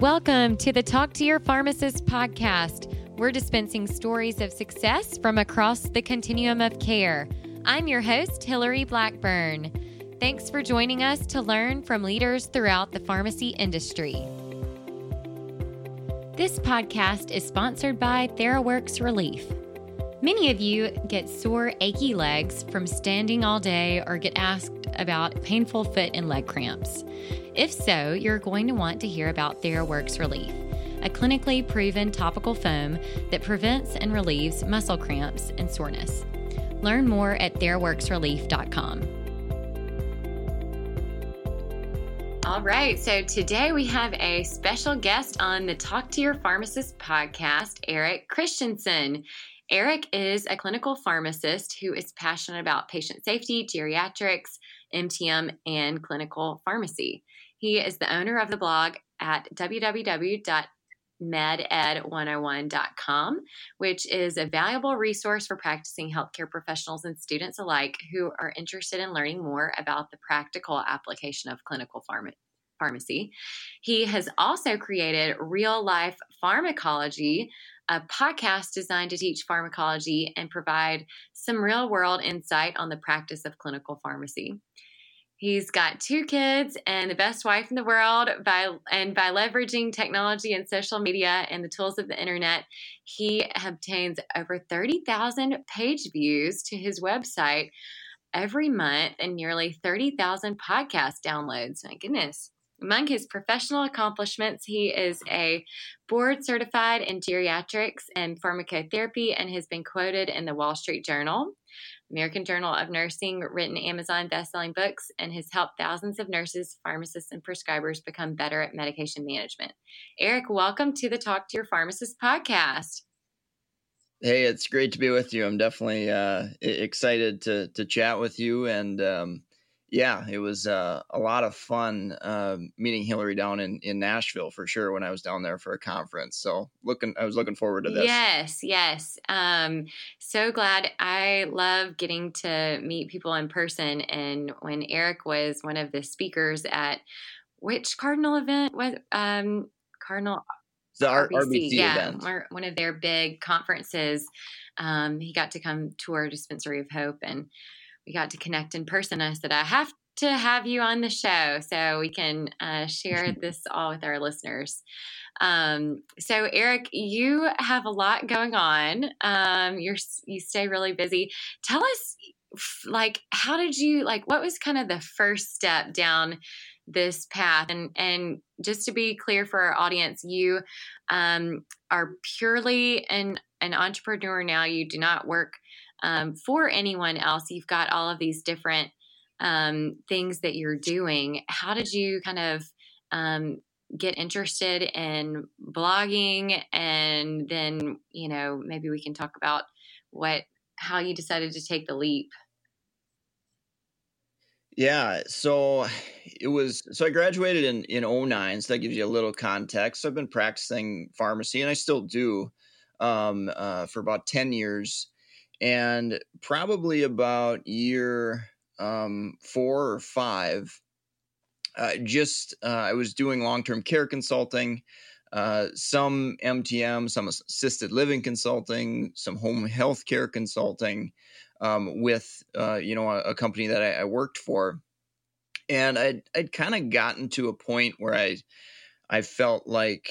Welcome to the Talk to Your Pharmacist podcast. We're dispensing stories of success from across the continuum of care. I'm your host, Hillary Blackburn. Thanks for joining us to learn from leaders throughout the pharmacy industry. This podcast is sponsored by TheraWorks Relief. Many of you get sore, achy legs from standing all day or get asked about painful foot and leg cramps. If so, you're going to want to hear about TheraWorks Relief, a clinically proven topical foam that prevents and relieves muscle cramps and soreness. Learn more at TheraWorksRelief.com. All right, so today we have a special guest on the Talk to Your Pharmacist podcast, Eric Christensen. Eric is a clinical pharmacist who is passionate about patient safety, geriatrics, MTM, and clinical pharmacy. He is the owner of the blog at www.meded101.com, which is a valuable resource for practicing healthcare professionals and students alike who are interested in learning more about the practical application of clinical pharmacy. He has also created Real Life Pharmacology, a podcast designed to teach pharmacology and provide some real-world insight on the practice of clinical pharmacy. He's got two kids and the best wife in the world. By leveraging technology and social media and the tools of the internet, he obtains over 30,000 page views to his website every month and nearly 30,000 podcast downloads. My goodness. Among his professional accomplishments, he is a board certified in geriatrics and pharmacotherapy and has been quoted in the Wall Street Journal, American Journal of Nursing, written Amazon bestselling books, and has helped thousands of nurses, pharmacists, and prescribers become better at medication management. Eric, welcome to the Talk to Your Pharmacist podcast. Hey, it's great to be with you. I'm definitely excited to chat with you, and yeah, it was a lot of fun meeting Hillary down in Nashville for sure when I was down there for a conference. So I was looking forward to this. Yes. So glad. I love getting to meet people in person. And when Eric was one of the speakers at which Cardinal event was Cardinal. The RBC event. One of their big conferences. He got to come tour Dispensary of Hope, and we got to connect in person. I said, I have to have you on the show so we can share this all with our listeners. So Eric, you have a lot going on. You stay really busy. Tell us, what was kind of the first step down this path? And just to be clear for our audience, you are purely an entrepreneur now. You do not work for anyone else. You've got all of these different things that you're doing. How did you kind of get interested in blogging? And then, maybe we can talk about how you decided to take the leap. Yeah. So I graduated in 09. So that gives you a little context. So I've been practicing pharmacy, and I still do for about 10 years. And probably about year 4 or 5, I was doing long-term care consulting, some MTM, some assisted living consulting, some home health care consulting with a company that I worked for. And I'd kind of gotten to a point where I felt like,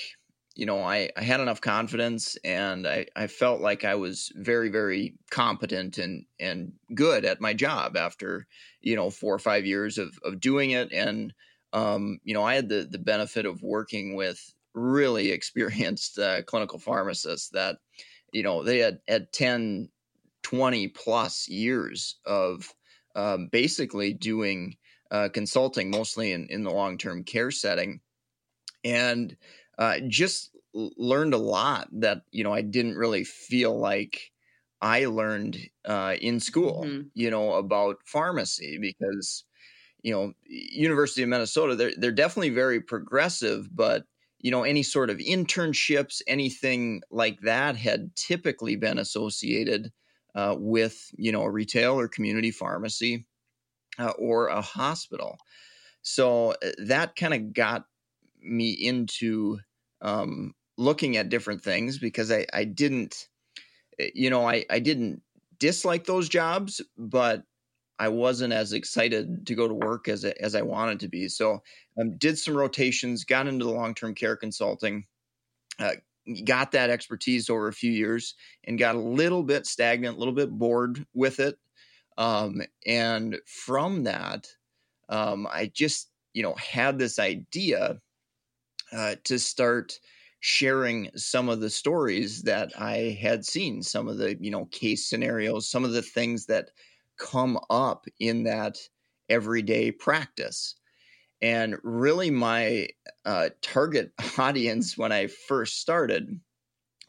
I had enough confidence, and I felt like I was very, very competent and good at my job after, 4 or 5 years of doing it. And, I had the benefit of working with really experienced clinical pharmacists that, they had 10, 20 plus years of basically doing consulting, mostly in the long-term care setting. And just learned a lot that, I didn't really feel like I learned in school, mm-hmm. About pharmacy, because, University of Minnesota, they're definitely very progressive, but, any sort of internships, anything like that had typically been associated with, a retail or community pharmacy or a hospital. So that kind of got me into looking at different things because I didn't dislike those jobs, but I wasn't as excited to go to work as I wanted to be. So did some rotations, got into the long-term care consulting, got that expertise over a few years and got a little bit stagnant, a little bit bored with it. And from that, I just, had this idea to start sharing some of the stories that I had seen, some of the, case scenarios, some of the things that come up in that everyday practice. And really my target audience when I first started,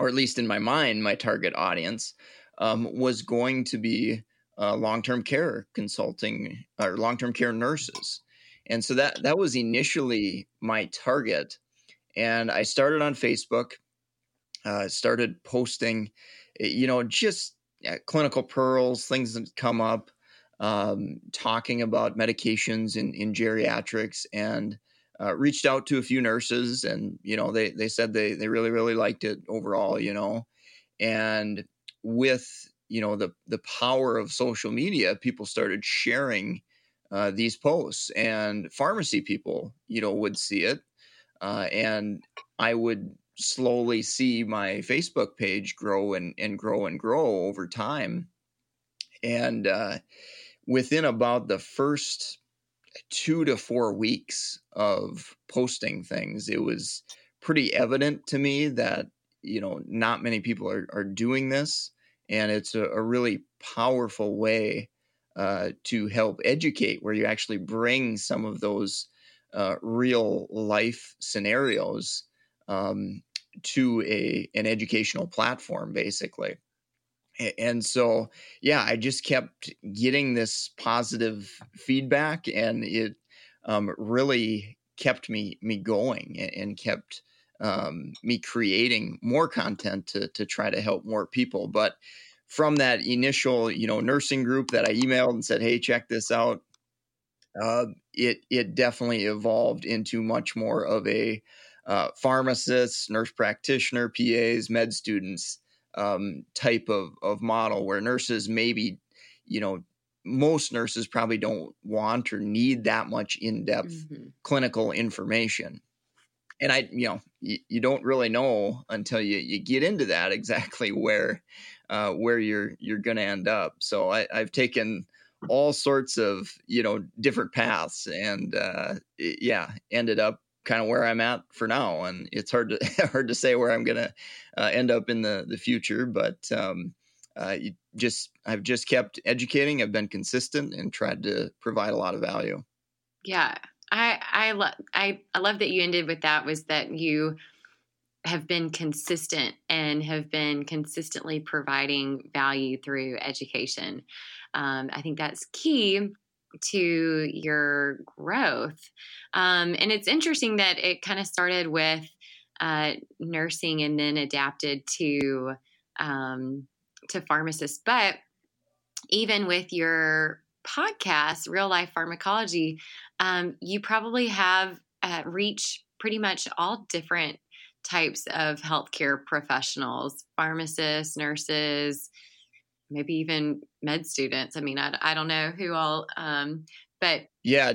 or at least in my mind, my target audience was going to be long-term care consulting or long-term care nurses. And so that was initially my target. And I started on Facebook, started posting, just clinical pearls, things that come up, talking about medications in geriatrics, and reached out to a few nurses, and they said they really, really liked it overall, and with the power of social media, people started sharing these posts, and pharmacy people would see it, and I would slowly see my Facebook page grow and grow and grow over time. And within about the first 2 to 4 weeks of posting things, it was pretty evident to me that, not many people are doing this. And it's a really powerful way to help educate, where you actually bring some of those real life scenarios to an educational platform, basically. And so, I just kept getting this positive feedback, and it really kept me going and kept me creating more content to try to help more people. But from that initial, nursing group that I emailed and said, "Hey, check this out," it definitely evolved into much more of a pharmacists, nurse practitioner, PAs, med students type of model, where nurses maybe, most nurses probably don't want or need that much in-depth clinical information. And I, you don't really know until you get into that exactly where you're going to end up. So I've taken all sorts of, different paths and, ended up kind of where I'm at for now. And it's hard to say where I'm going to end up in the future, but I've just kept educating. I've been consistent and tried to provide a lot of value. Yeah. I love that you ended with that, was that you have been consistent and have been consistently providing value through education. I think that's key to your growth. And it's interesting that it kind of started with nursing and then adapted to pharmacists. But even with your podcast, Real Life Pharmacology, you probably have reached pretty much all different types of healthcare professionals, pharmacists, nurses, maybe even med students. I mean, I don't know who all, but yeah,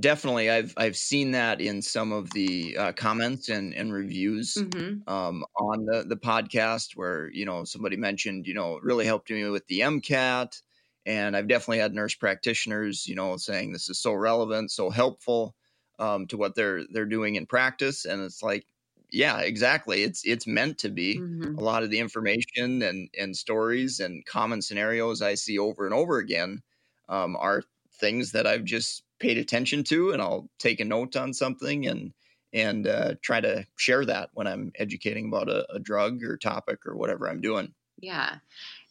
definitely. I've seen that in some of the comments and reviews on the podcast, where somebody mentioned it really helped me with the MCAT, and I've definitely had nurse practitioners saying this is so relevant, so helpful to what they're doing in practice, and it's like, yeah, exactly. It's meant to be. A lot of the information and stories and common scenarios I see over and over again are things that I've just paid attention to, and I'll take a note on something and try to share that when I'm educating about a drug or topic or whatever I'm doing. Yeah.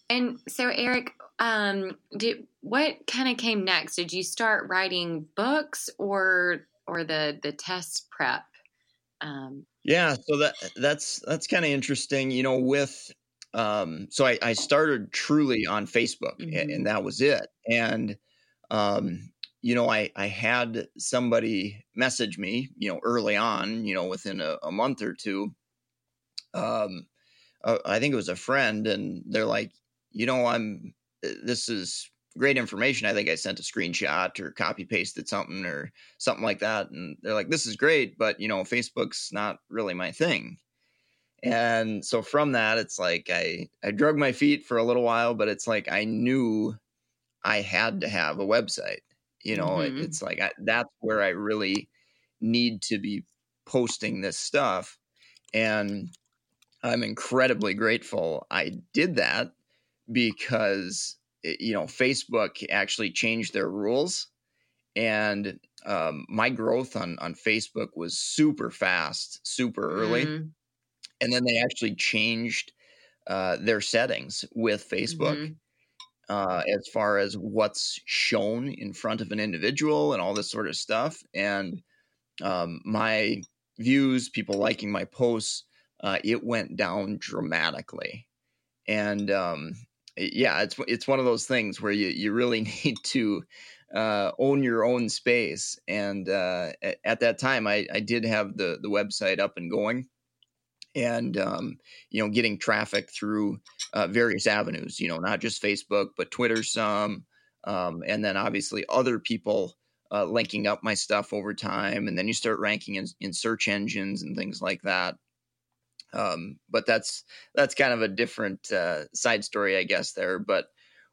And so, Eric, what kind of came next? Did you start writing books or the test prep? Yeah, so that's kind of interesting, with, so I started truly on Facebook and that was it. And, I had somebody message me, early on, within a month or two, I think it was a friend, and they're like, you know, this is great information. I think I sent a screenshot or copy pasted something or something like that. And they're like, this is great, but you know, Facebook's not really my thing. And so from that, it's like, I drug my feet for a little while, but it's like, I knew I had to have a website, you know, mm-hmm. It's like, that's where I really need to be posting this stuff. And I'm incredibly grateful I did that, because, you know, Facebook actually changed their rules, and my growth on Facebook was super fast, super early. Mm-hmm. And then they actually changed their settings with Facebook mm-hmm. As far as what's shown in front of an individual and all this sort of stuff. And my views, people liking my posts, it went down dramatically. And yeah, it's one of those things where you really need to own your own space. And at that time, I did have the website up and going, and you know, getting traffic through various avenues. You know, not just Facebook, but Twitter some, and then obviously other people linking up my stuff over time, and then you start ranking in search engines and things like that. But that's kind of a different side story, I guess, there. But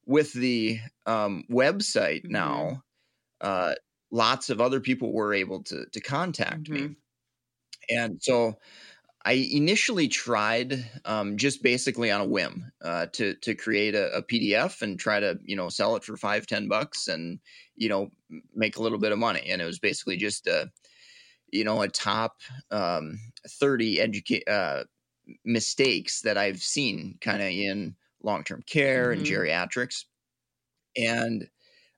with the website mm-hmm. now, lots of other people were able to contact mm-hmm. me. And so I initially tried just basically on a whim to create a PDF and try to, you know, sell it for $5-$10 and, you know, make a little bit of money. And it was basically just you know, a top 30 mistakes that I've seen kind of in long-term care mm-hmm. and geriatrics. And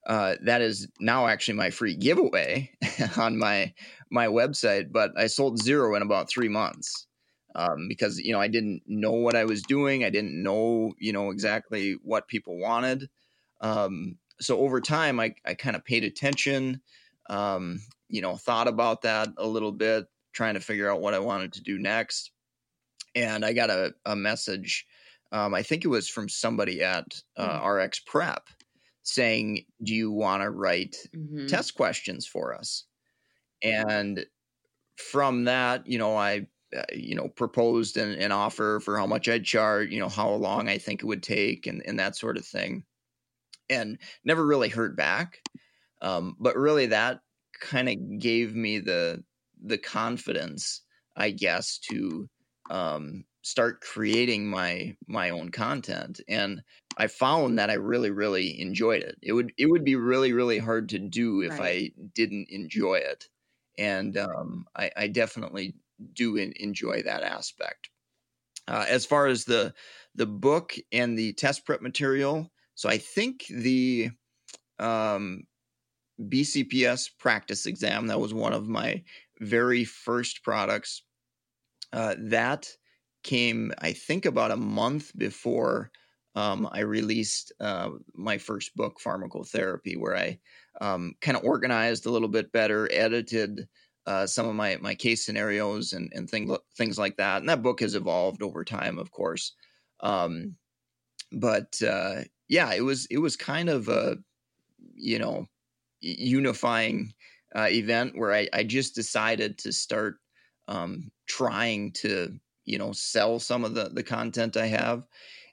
that is now actually my free giveaway on my website. But I sold 0 in about 3 months because, you know, I didn't know what I was doing. I didn't know, you know, exactly what people wanted. So over time, I kind of paid attention, you know, thought about that a little bit, trying to figure out what I wanted to do next. And I got a message, I think it was from somebody at RX Prep, saying, do you want to write mm-hmm. test questions for us? And from that, you know, I, you know, proposed an offer for how much I'd charge, you know, how long I think it would take and that sort of thing. And never really heard back. But really that kind of gave me the confidence, I guess, to start creating my own content. And I found that I really, really enjoyed it. It would be really, really hard to do if right. I didn't enjoy it. And I definitely do enjoy that aspect. As far as the book and the test prep material, so I think the BCPS practice exam, that was one of my very first products. That came, I think, about a month before I released my first book, Pharmacotherapy, where I kind of organized a little bit better, edited some of my case scenarios and things like that. And that book has evolved over time, of course. But yeah, it was kind of a, you know, unifying event where I just decided to start trying to, you know, sell some of the content I have.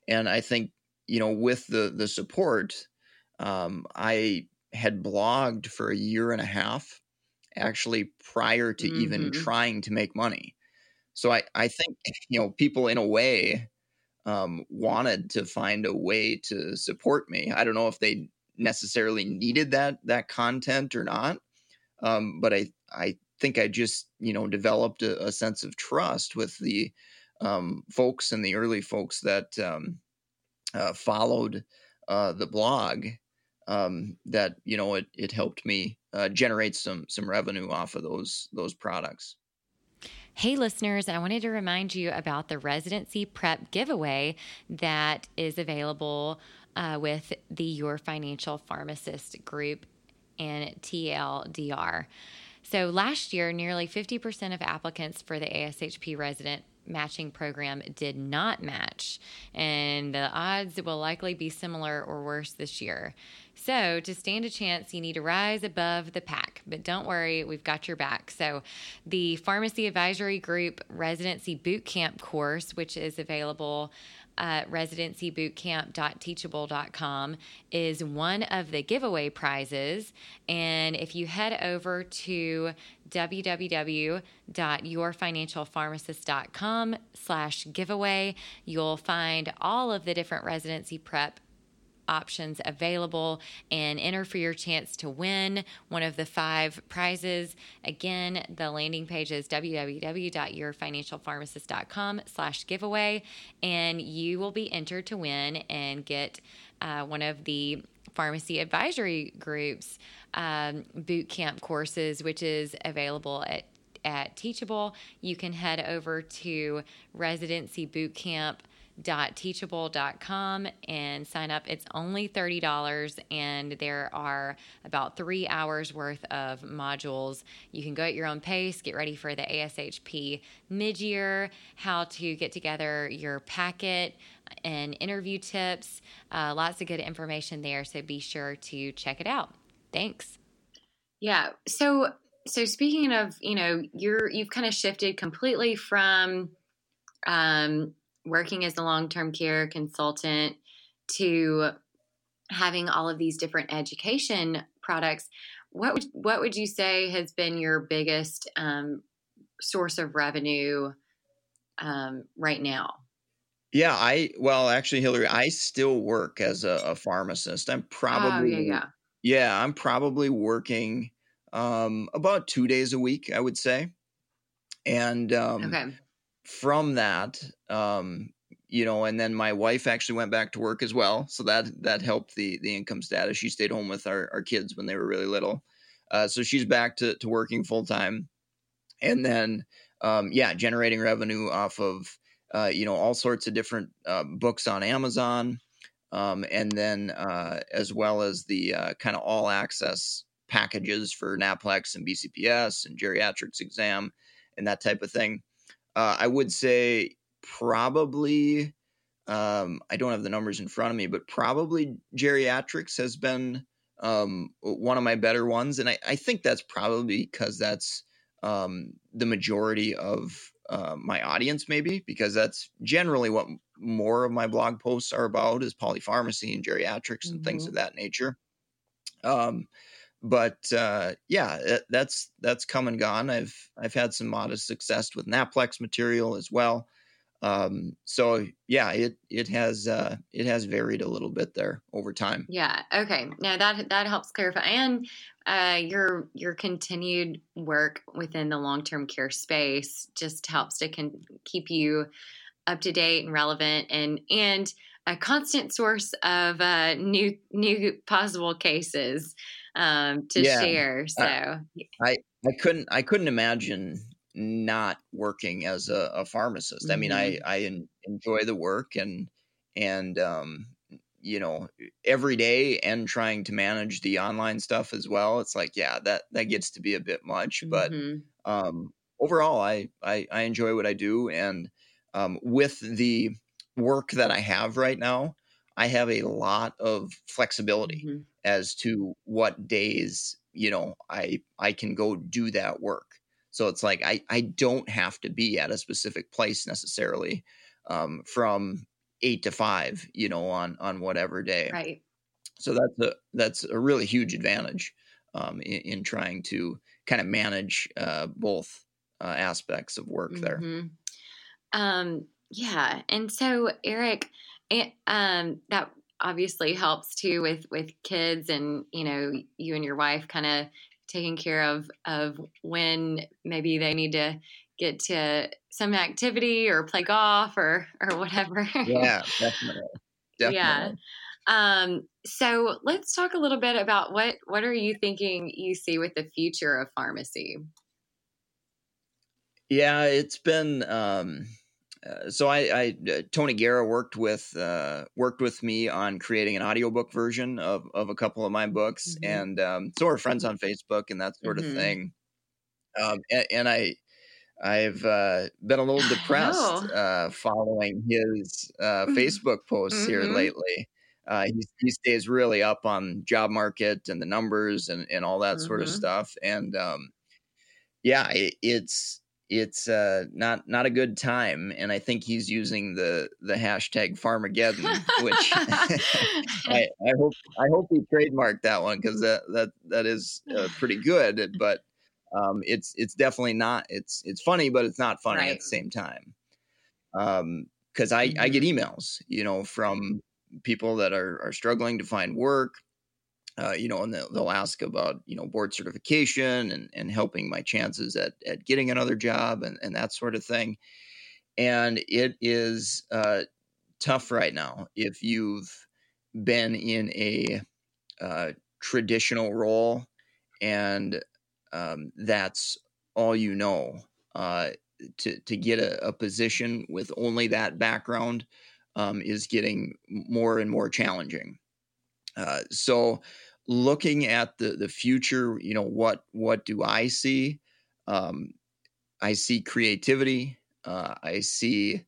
And I think, you know, with the support, I had blogged for 1.5 years, actually, prior to mm-hmm. even trying to make money. So I think, you know, people in a way wanted to find a way to support me. I don't know if they necessarily needed that content or not. But I think I just, you know, developed a sense of trust with the folks and the early folks that followed the blog that, you know, it helped me generate some revenue off of those products. Hey, listeners, I wanted to remind you about the Residency Prep giveaway that is available with the Your Financial Pharmacist group and TLDR. So last year, nearly 50% of applicants for the ASHP resident matching program did not match, and the odds will likely be similar or worse this year. So to stand a chance, you need to rise above the pack, but don't worry, we've got your back. So the Pharmacy Advisory Group Residency Bootcamp course, which is available at residencybootcamp.teachable.com, is one of the giveaway prizes. And if you head over to www.yourfinancialpharmacist.com/giveaway, you'll find all of the different residency prep options available and enter for your chance to win one of the 5 prizes. Again, the landing page is www.yourfinancialpharmacist.com/giveaway, and you will be entered to win and get one of the Pharmacy Advisory Group's boot camp courses, which is available at Teachable. You can head over to residencybootcamp.teachable.com and sign up. It's only $30, and there are about 3 hours worth of modules. You can go at your own pace, get ready for the ASHP mid-year, how to get together your packet, and interview tips. Lots of good information there, so be sure to check it out. Thanks. Yeah. So speaking of, you've kind of shifted completely from working as a long-term care consultant to having all of these different education products. What would you say has been your biggest source of revenue right now? Yeah, actually, Hillary, I still work as a pharmacist. I'm probably working about 2 days a week, I would say. And from that, and then my wife actually went back to work as well. So that helped the income status. She stayed home with our kids when they were really little. So she's back to working full time. And then, generating revenue off of all sorts of different books on Amazon, and then as well as the kind of all access packages for NAPLEX and BCPS and geriatrics exam and that type of thing. I would say probably, I don't have the numbers in front of me, but probably geriatrics has been one of my better ones. And I think that's probably because that's the majority of my audience, maybe, because that's generally what more of my blog posts are about, is polypharmacy and geriatrics and things of that nature. That's come and gone. I've had some modest success with NAPLEX material as well. It has varied a little bit there over time. Yeah. Okay. Now that helps clarify. And, your continued work within the long-term care space just helps to keep you up to date and relevant and a constant source of, new possible cases, to share. So I couldn't imagine not working as a pharmacist. I mean, I enjoy the work and every day, and trying to manage the online stuff as well. It's like, that gets to be a bit much, but overall I enjoy what I do. And with the work that I have right now, I have a lot of flexibility as to what days, I can go do that work. So it's like I don't have to be at a specific place necessarily from 8 to 5, on whatever day. Right. So that's a really huge advantage in trying to kind of manage both aspects of work there. Yeah. And so, Eric, that obviously helps too with kids and, you and your wife kind of taking care of when maybe they need to get to some activity or play golf or whatever. Yeah, definitely. Yeah. So let's talk a little bit about what are you thinking you see with the future of pharmacy? Yeah, it's been, so Tony Guerra worked with me on creating an audiobook version of a couple of my books. And so we're friends on Facebook and that sort of thing. And I've been a little depressed following his Facebook posts here lately. He stays really up on job market and the numbers and all that sort of stuff. And it's not a good time. And I think he's using the hashtag Farmageddon, which I hope he trademarked that one, because that is pretty good. But it's definitely not, it's funny, but it's not funny at the same time. 'Cause I get emails, from people that are struggling to find work, and they'll ask about, board certification and helping my chances at getting another job and that sort of thing. And it is, tough right now. If you've been in a, traditional role and, that's all to get a position with only that background, is getting more and more challenging. So looking at the future, what do I see? I see creativity. I see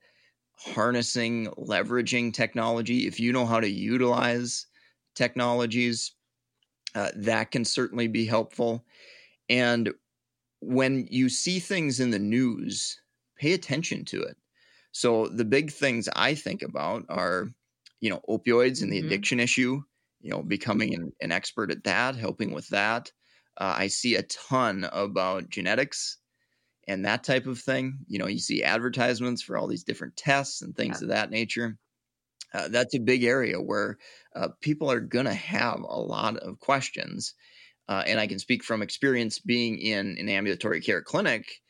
leveraging technology. If you know how to utilize technologies, that can certainly be helpful. And when you see things in the news, pay attention to it. So the big things I think about are, opioids and the addiction issue, becoming an expert at that, helping with that. I see a ton about genetics and that type of thing. You see advertisements for all these different tests and things of that nature. That's a big area where people are going to have a lot of questions. And I can speak from experience being in an ambulatory care clinic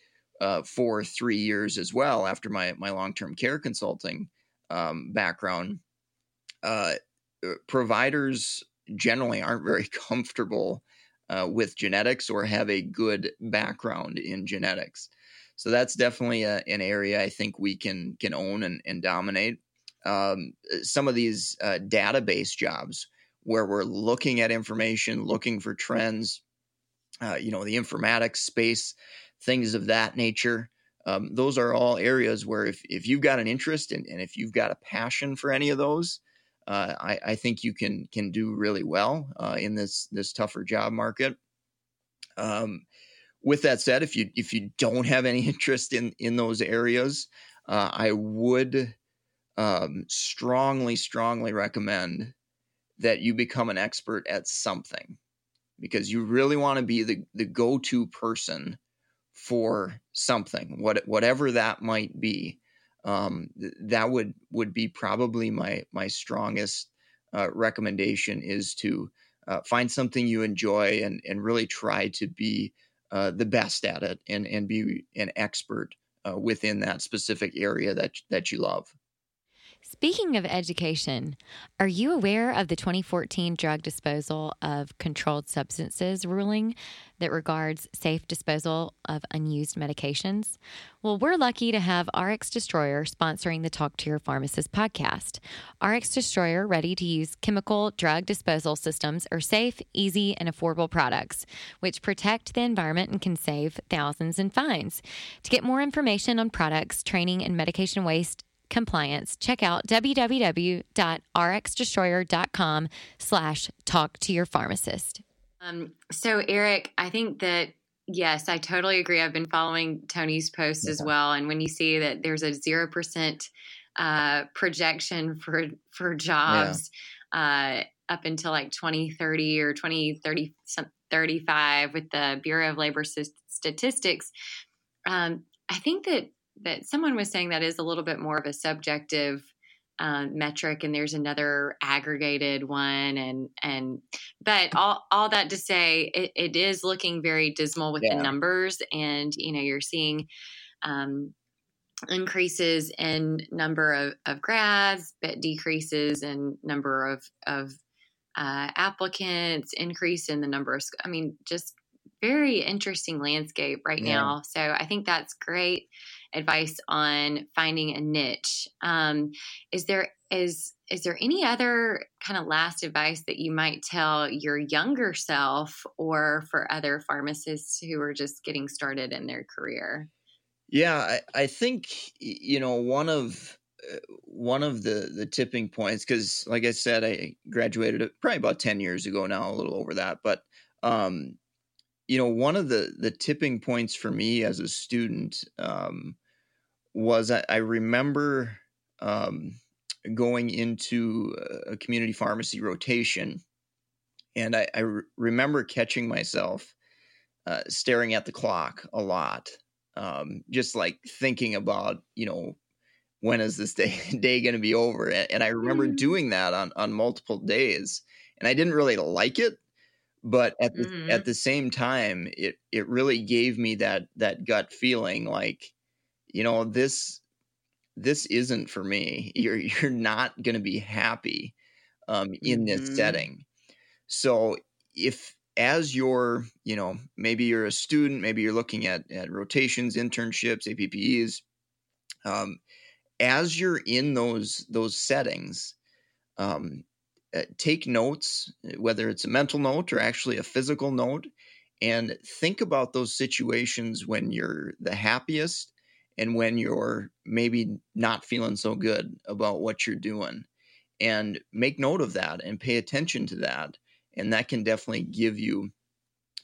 for 3 years as well after my long-term care consulting background. Providers generally aren't very comfortable with genetics or have a good background in genetics. So that's definitely an area I think we can own and dominate. Some of these database jobs, where we're looking at information, looking for trends, the informatics space, things of that nature. Those are all areas where if you've got an interest and if you've got a passion for any of those, I think you can do really well in this tougher job market. With that said, if you don't have any interest in those areas, I would strongly recommend that you become an expert at something, because you really want to be the go-to person for something, whatever that might be. That would be probably my strongest recommendation, is to find something you enjoy and really try to be the best at it and be an expert within that specific area that you love. Speaking of education, are you aware of the 2014 Drug Disposal of Controlled Substances ruling that regards safe disposal of unused medications? Well, we're lucky to have RX Destroyer sponsoring the Talk to Your Pharmacist podcast. RX Destroyer ready-to-use chemical drug disposal systems are safe, easy, and affordable products, which protect the environment and can save thousands in fines. To get more information on products, training, and medication waste compliance, check out www.rxdestroyer.com/talkttoyourpharmacist. So Eric, I think that, yes, I totally agree. I've been following Tony's posts as well. And when you see that there's a 0% projection for jobs up until like 2030 or 2035 with the Bureau of Labor Statistics, I think that someone was saying that is a little bit more of a subjective metric, and there's another aggregated one. But all that to say, it is looking very dismal with the numbers, and, you're seeing increases in number of grads, but decreases in number of applicants, increase in the number of, just very interesting landscape right now. So I think that's great. advice on finding a niche. Is there any other kind of last advice that you might tell your younger self or for other pharmacists who are just getting started in their career? Yeah, I think, one of the tipping points, because like I said, I graduated probably about 10 years ago now, a little over that. But, one of the tipping points for me as a student was I remember going into a community pharmacy rotation. And I remember catching myself staring at the clock a lot, just like thinking about, when is this day going to be over? And I remember doing that on multiple days, and I didn't really like it, but at the same time, it really gave me that gut feeling like, this isn't for me. You're not going to be happy in this setting. So if, as you're, maybe you're a student, maybe you're looking at rotations, internships, APPEs, as you're in those settings, take notes, whether it's a mental note or actually a physical note, and think about those situations when you're the happiest and when you're maybe not feeling so good about what you're doing. And make note of that and pay attention to that. And that can definitely give you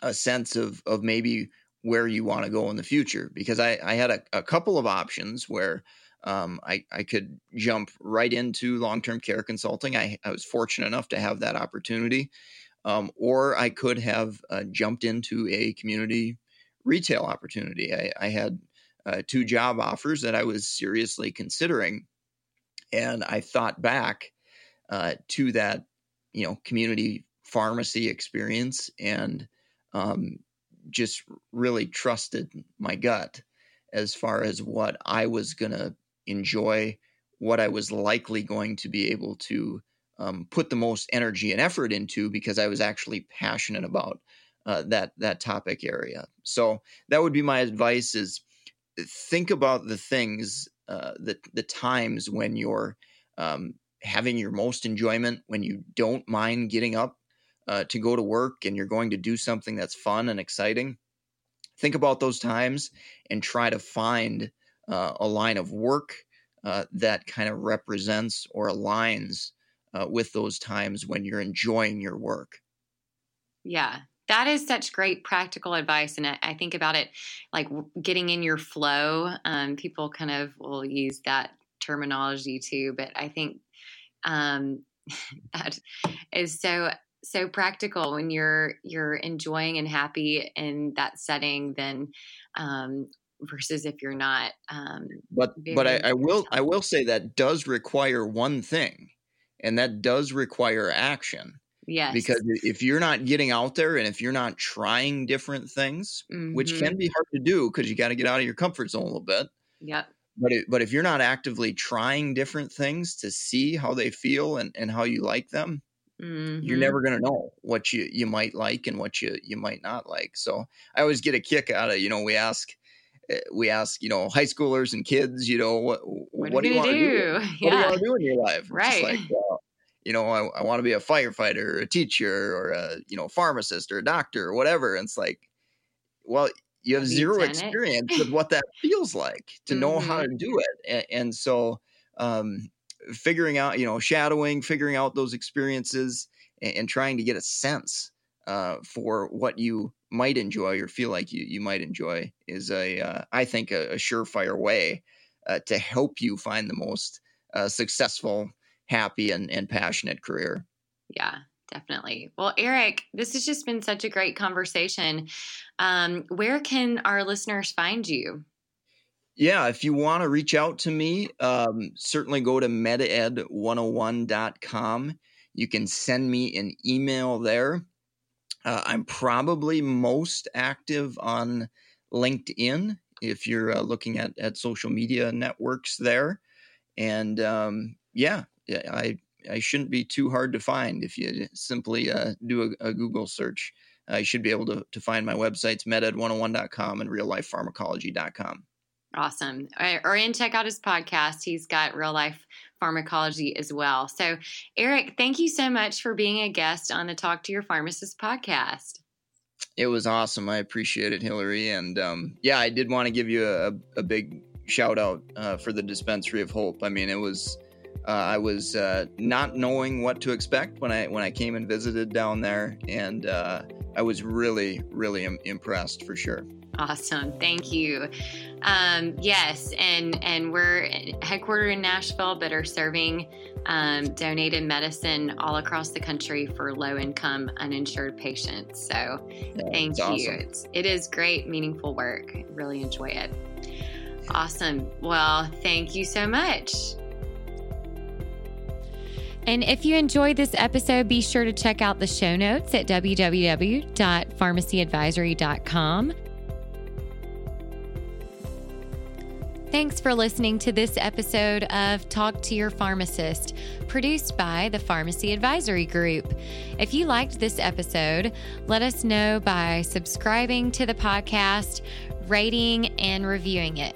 a sense of maybe where you want to go in the future. Because I had a couple of options where I could jump right into long-term care consulting. I was fortunate enough to have that opportunity. Or I could have jumped into a community retail opportunity. I had two job offers that I was seriously considering. And I thought back to that, community pharmacy experience and just really trusted my gut as far as what I was going to enjoy, what I was likely going to be able to put the most energy and effort into, because I was actually passionate about that topic area. So that would be my advice, is think about the things, the times when you're having your most enjoyment, when you don't mind getting up to go to work and you're going to do something that's fun and exciting. Think about those times and try to find a line of work that kind of represents or aligns with those times when you're enjoying your work. Yeah, that is such great practical advice. And I think about it like getting in your flow. People kind of will use that terminology too, but I think that is so practical. When you're enjoying and happy in that setting, then versus if you're not. But I will say that does require one thing, and that does require action. Yes. Because if you're not getting out there and if you're not trying different things, which can be hard to do because you got to get out of your comfort zone a little bit. Yep. But if you're not actively trying different things to see how they feel and how you like them, you're never going to know what you might like and what you might not like. So I always get a kick out of, we ask, high schoolers and kids, what do you want to do? What do you want to do in your life? Right. Like, I want to be a firefighter or a teacher or a, pharmacist or a doctor or whatever. And it's like, well, you have zero experience with what that feels like to know how to do it. And so, figuring out, shadowing, figuring out those experiences and trying to get a sense for what you might enjoy or feel like you might enjoy is I think a surefire way to help you find the most successful, happy and passionate career. Yeah. Definitely. Well, Eric, this has just been such a great conversation. Where can our listeners find you? Yeah, if you want to reach out to me, certainly go to meded101.com. You can send me an email there. I'm probably most active on LinkedIn if you're looking at social media networks there. And I shouldn't be too hard to find. If you simply do a Google search, you should be able to find my websites, meded101.com and reallifepharmacology.com. Awesome. Or and check out his podcast. He's got Real Life Pharmacology as well. So Eric, thank you so much for being a guest on the Talk to Your Pharmacist podcast. It was awesome. I appreciate it, Hillary. And yeah, I did want to give you a big shout out for the Dispensary of Hope. I mean, it was I was not knowing what to expect when I came and visited down there, and I was really, really impressed for sure. Awesome. Thank you. Yes. And we're headquartered in Nashville, but are serving donated medicine all across the country for low-income uninsured patients. So thank you. Awesome. It is great, meaningful work. Really enjoy it. Awesome. Well, thank you so much. And if you enjoyed this episode, be sure to check out the show notes at www.pharmacyadvisory.com. Thanks for listening to this episode of Talk to Your Pharmacist, produced by the Pharmacy Advisory Group. If you liked this episode, let us know by subscribing to the podcast, rating, and reviewing it.